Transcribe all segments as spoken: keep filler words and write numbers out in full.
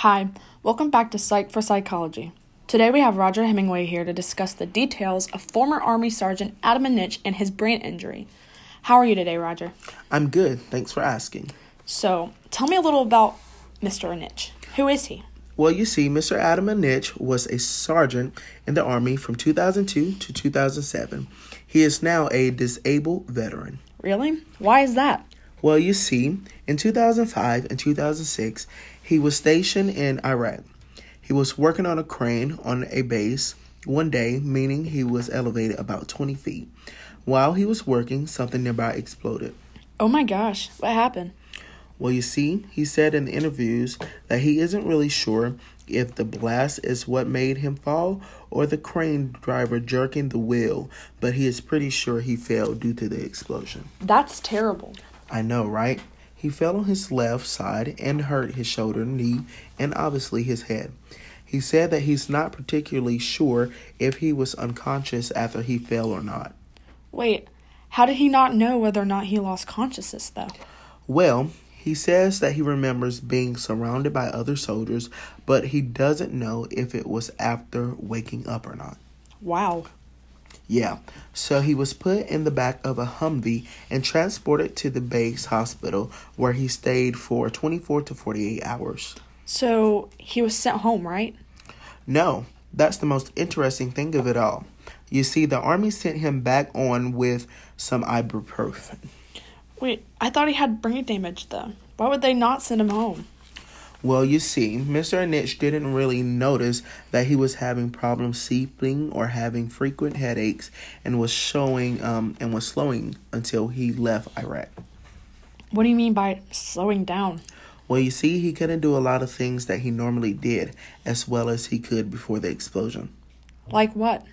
Hi, welcome back to Psych for Psychology. Today we have Roger Hemingway here to discuss the details of former Army Sergeant Adam Anicich and his brain injury. How are you today, Roger? I'm good. Thanks for asking. So, tell me a little about Mister Anicich. Who is he? Well, you see, Mister Adam Anicich was a sergeant in the Army from two thousand two to two thousand seven. He is now a disabled veteran. Really? Why is that? Well, you see, in two thousand five and two thousand six, he was stationed in Iraq. He was working on a crane on a base one day, meaning he was elevated about twenty feet. While he was working, something nearby exploded. Oh my gosh, what happened? Well, you see, he said in interviews that he isn't really sure if the blast is what made him fall or the crane driver jerking the wheel, but he is pretty sure he fell due to the explosion. That's terrible. I know, right? He fell on his left side and hurt his shoulder, knee, and obviously his head. He said that he's not particularly sure if he was unconscious after he fell or not. Wait, how did he not know whether or not he lost consciousness, though? Well, he says that he remembers being surrounded by other soldiers, but he doesn't know if it was after waking up or not. Wow. Yeah, so he was put in the back of a Humvee and transported to the base hospital where he stayed for twenty-four to forty-eight hours. So he was sent home, right? No, that's the most interesting thing of it all. You see, the Army sent him back on with some ibuprofen. Wait, I thought he had brain damage, though. Why would they not send him home? Well, you see, Mister Anicich didn't really notice that he was having problems sleeping or having frequent headaches and was showing um and was slowing until he left Iraq. What do you mean by slowing down? Well, you see, he couldn't do a lot of things that he normally did as well as he could before the explosion. Like what?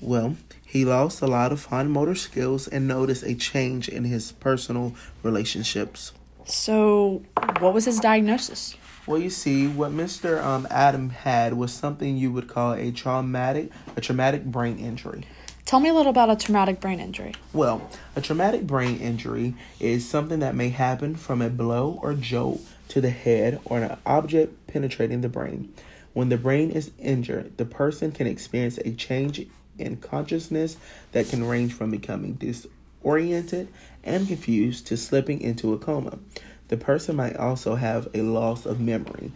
Well, he lost a lot of fine motor skills and noticed a change in his personal relationships. So, what was his diagnosis? Well, you see, what Mister Um, Adam had was something you would call a traumatic a traumatic brain injury. Tell me a little about a traumatic brain injury. Well, a traumatic brain injury is something that may happen from a blow or jolt to the head or an object penetrating the brain. When the brain is injured, the person can experience a change in consciousness that can range from becoming disoriented and confused to slipping into a coma. The person might also have a loss of memory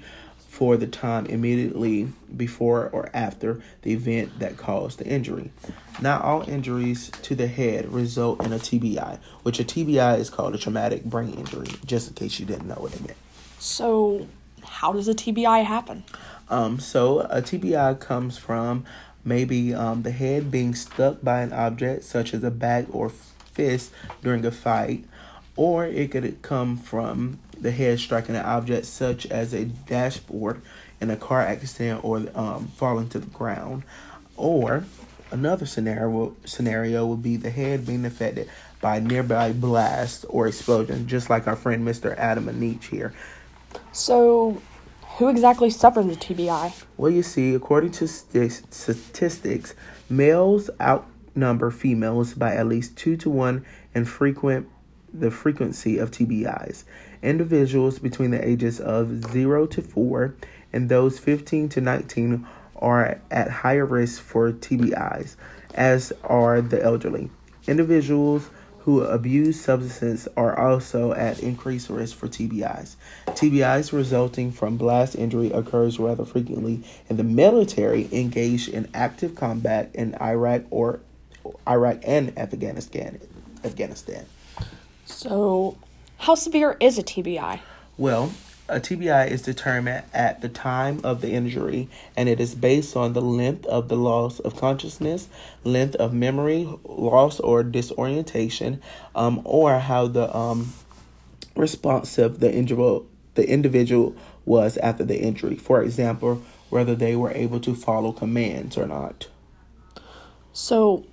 for the time immediately before or after the event that caused the injury. Not all injuries to the head result in a T B I, which a T B I is called a traumatic brain injury, just in case you didn't know what it meant. So, how does a T B I happen? Um, so, a T B I comes from maybe um, the head being stuck by an object such as a bag or fist during a fight, or it could come from the head striking an object such as a dashboard in a car accident or um, falling to the ground. Or another scenario scenario would be the head being affected by a nearby blast or explosion, just like our friend Mister Adam Anicich here. So, who exactly suffers the T B I? Well, you see, according to st- statistics, males outnumber females by at least two to one and frequent the frequency of T B Is. Individuals between the ages of zero to four and those fifteen to nineteen are at higher risk for T B Is, as are the elderly. Individuals who abuse substances are also at increased risk for T B Is. T B Is resulting from blast injury occurs rather frequently in the military engaged in active combat in Iraq or Iraq and Afghanistan. Afghanistan. So, how severe is a T B I? Well, a T B I is determined at the time of the injury, and it is based on the length of the loss of consciousness, length of memory loss or disorientation, um, or how the um, responsive the individual the individual was after the injury. For example, whether they were able to follow commands or not. So,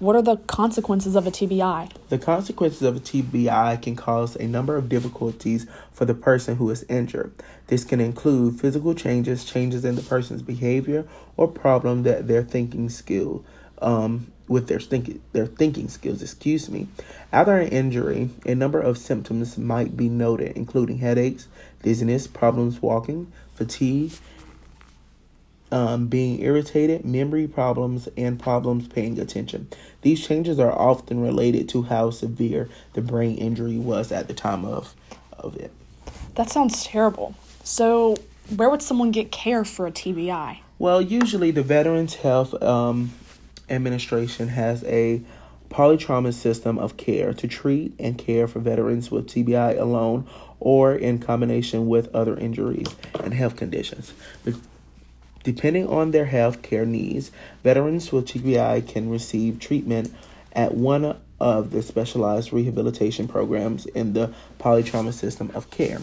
what are the consequences of a T B I? The consequences of a T B I can cause a number of difficulties for the person who is injured. This can include physical changes, changes in the person's behavior, or problem that their thinking skill, um, with their thinking, their thinking skills, excuse me. After an injury, a number of symptoms might be noted, including headaches, dizziness, problems walking, fatigue, um, being irritated, memory problems, and problems paying attention. These changes are often related to how severe the brain injury was at the time of, of it. That sounds terrible. So where would someone get care for a T B I? Well, usually the Veterans Health um, Administration has a Polytrauma System of Care to treat and care for veterans with T B I alone or in combination with other injuries and health conditions. Depending on their health care needs, veterans with T B I can receive treatment at one of the specialized rehabilitation programs in the Polytrauma System of Care,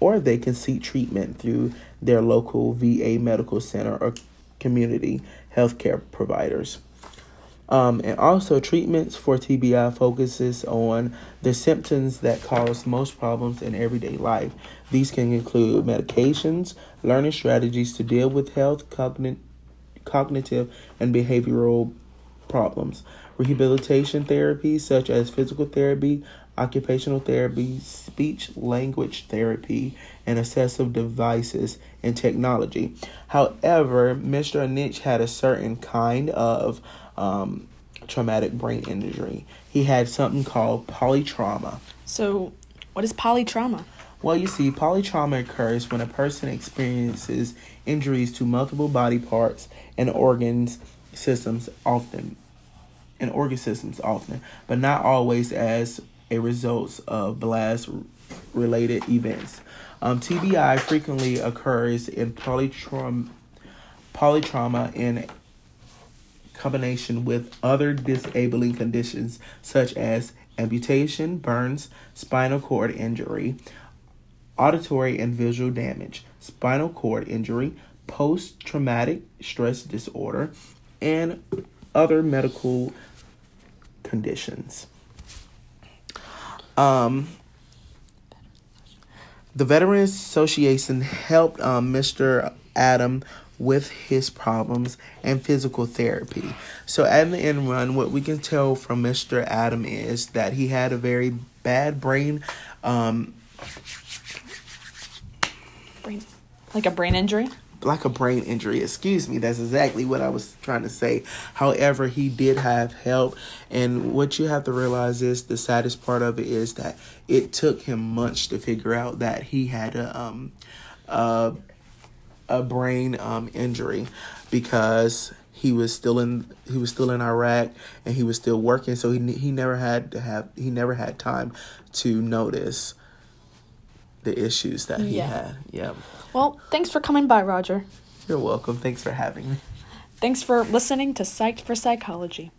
or they can seek treatment through their local V A medical center or community healthcare providers. Um, and also, treatments for T B I focuses on the symptoms that cause most problems in everyday life. These can include medications, learning strategies to deal with health, cogn- cognitive, and behavioral problems, rehabilitation therapies such as physical therapy, occupational therapy, speech language therapy, and assistive devices and technology. However, Mister Anicich had a certain kind of um, traumatic brain injury. He had something called polytrauma. So what is polytrauma? Well, you see, polytrauma occurs when a person experiences injuries to multiple body parts and organs systems often, and organ systems often, but not always as a result of blast-related events. Um, T B I frequently occurs in polytrauma, polytrauma in combination with other disabling conditions such as amputation, burns, spinal cord injury, auditory and visual damage, spinal cord injury, post-traumatic stress disorder, and other medical conditions. Um, the Veterans Association helped um, Mister Adam with his problems and physical therapy. So at the end run, what we can tell from Mister Adam is that he had a very bad brain, um, brain, like a brain injury. Like a brain injury, excuse me. That's exactly what I was trying to say. However, he did have help. And what you have to realize is the saddest part of it is that it took him months to figure out that he had a um a, a brain um injury, because he was still in he was still in Iraq and he was still working, so he he never had to have he never had time to notice the issues that he yeah. had. Yeah. Well, thanks for coming by, Roger. You're welcome. Thanks for having me. Thanks for listening to Psych for Psychology.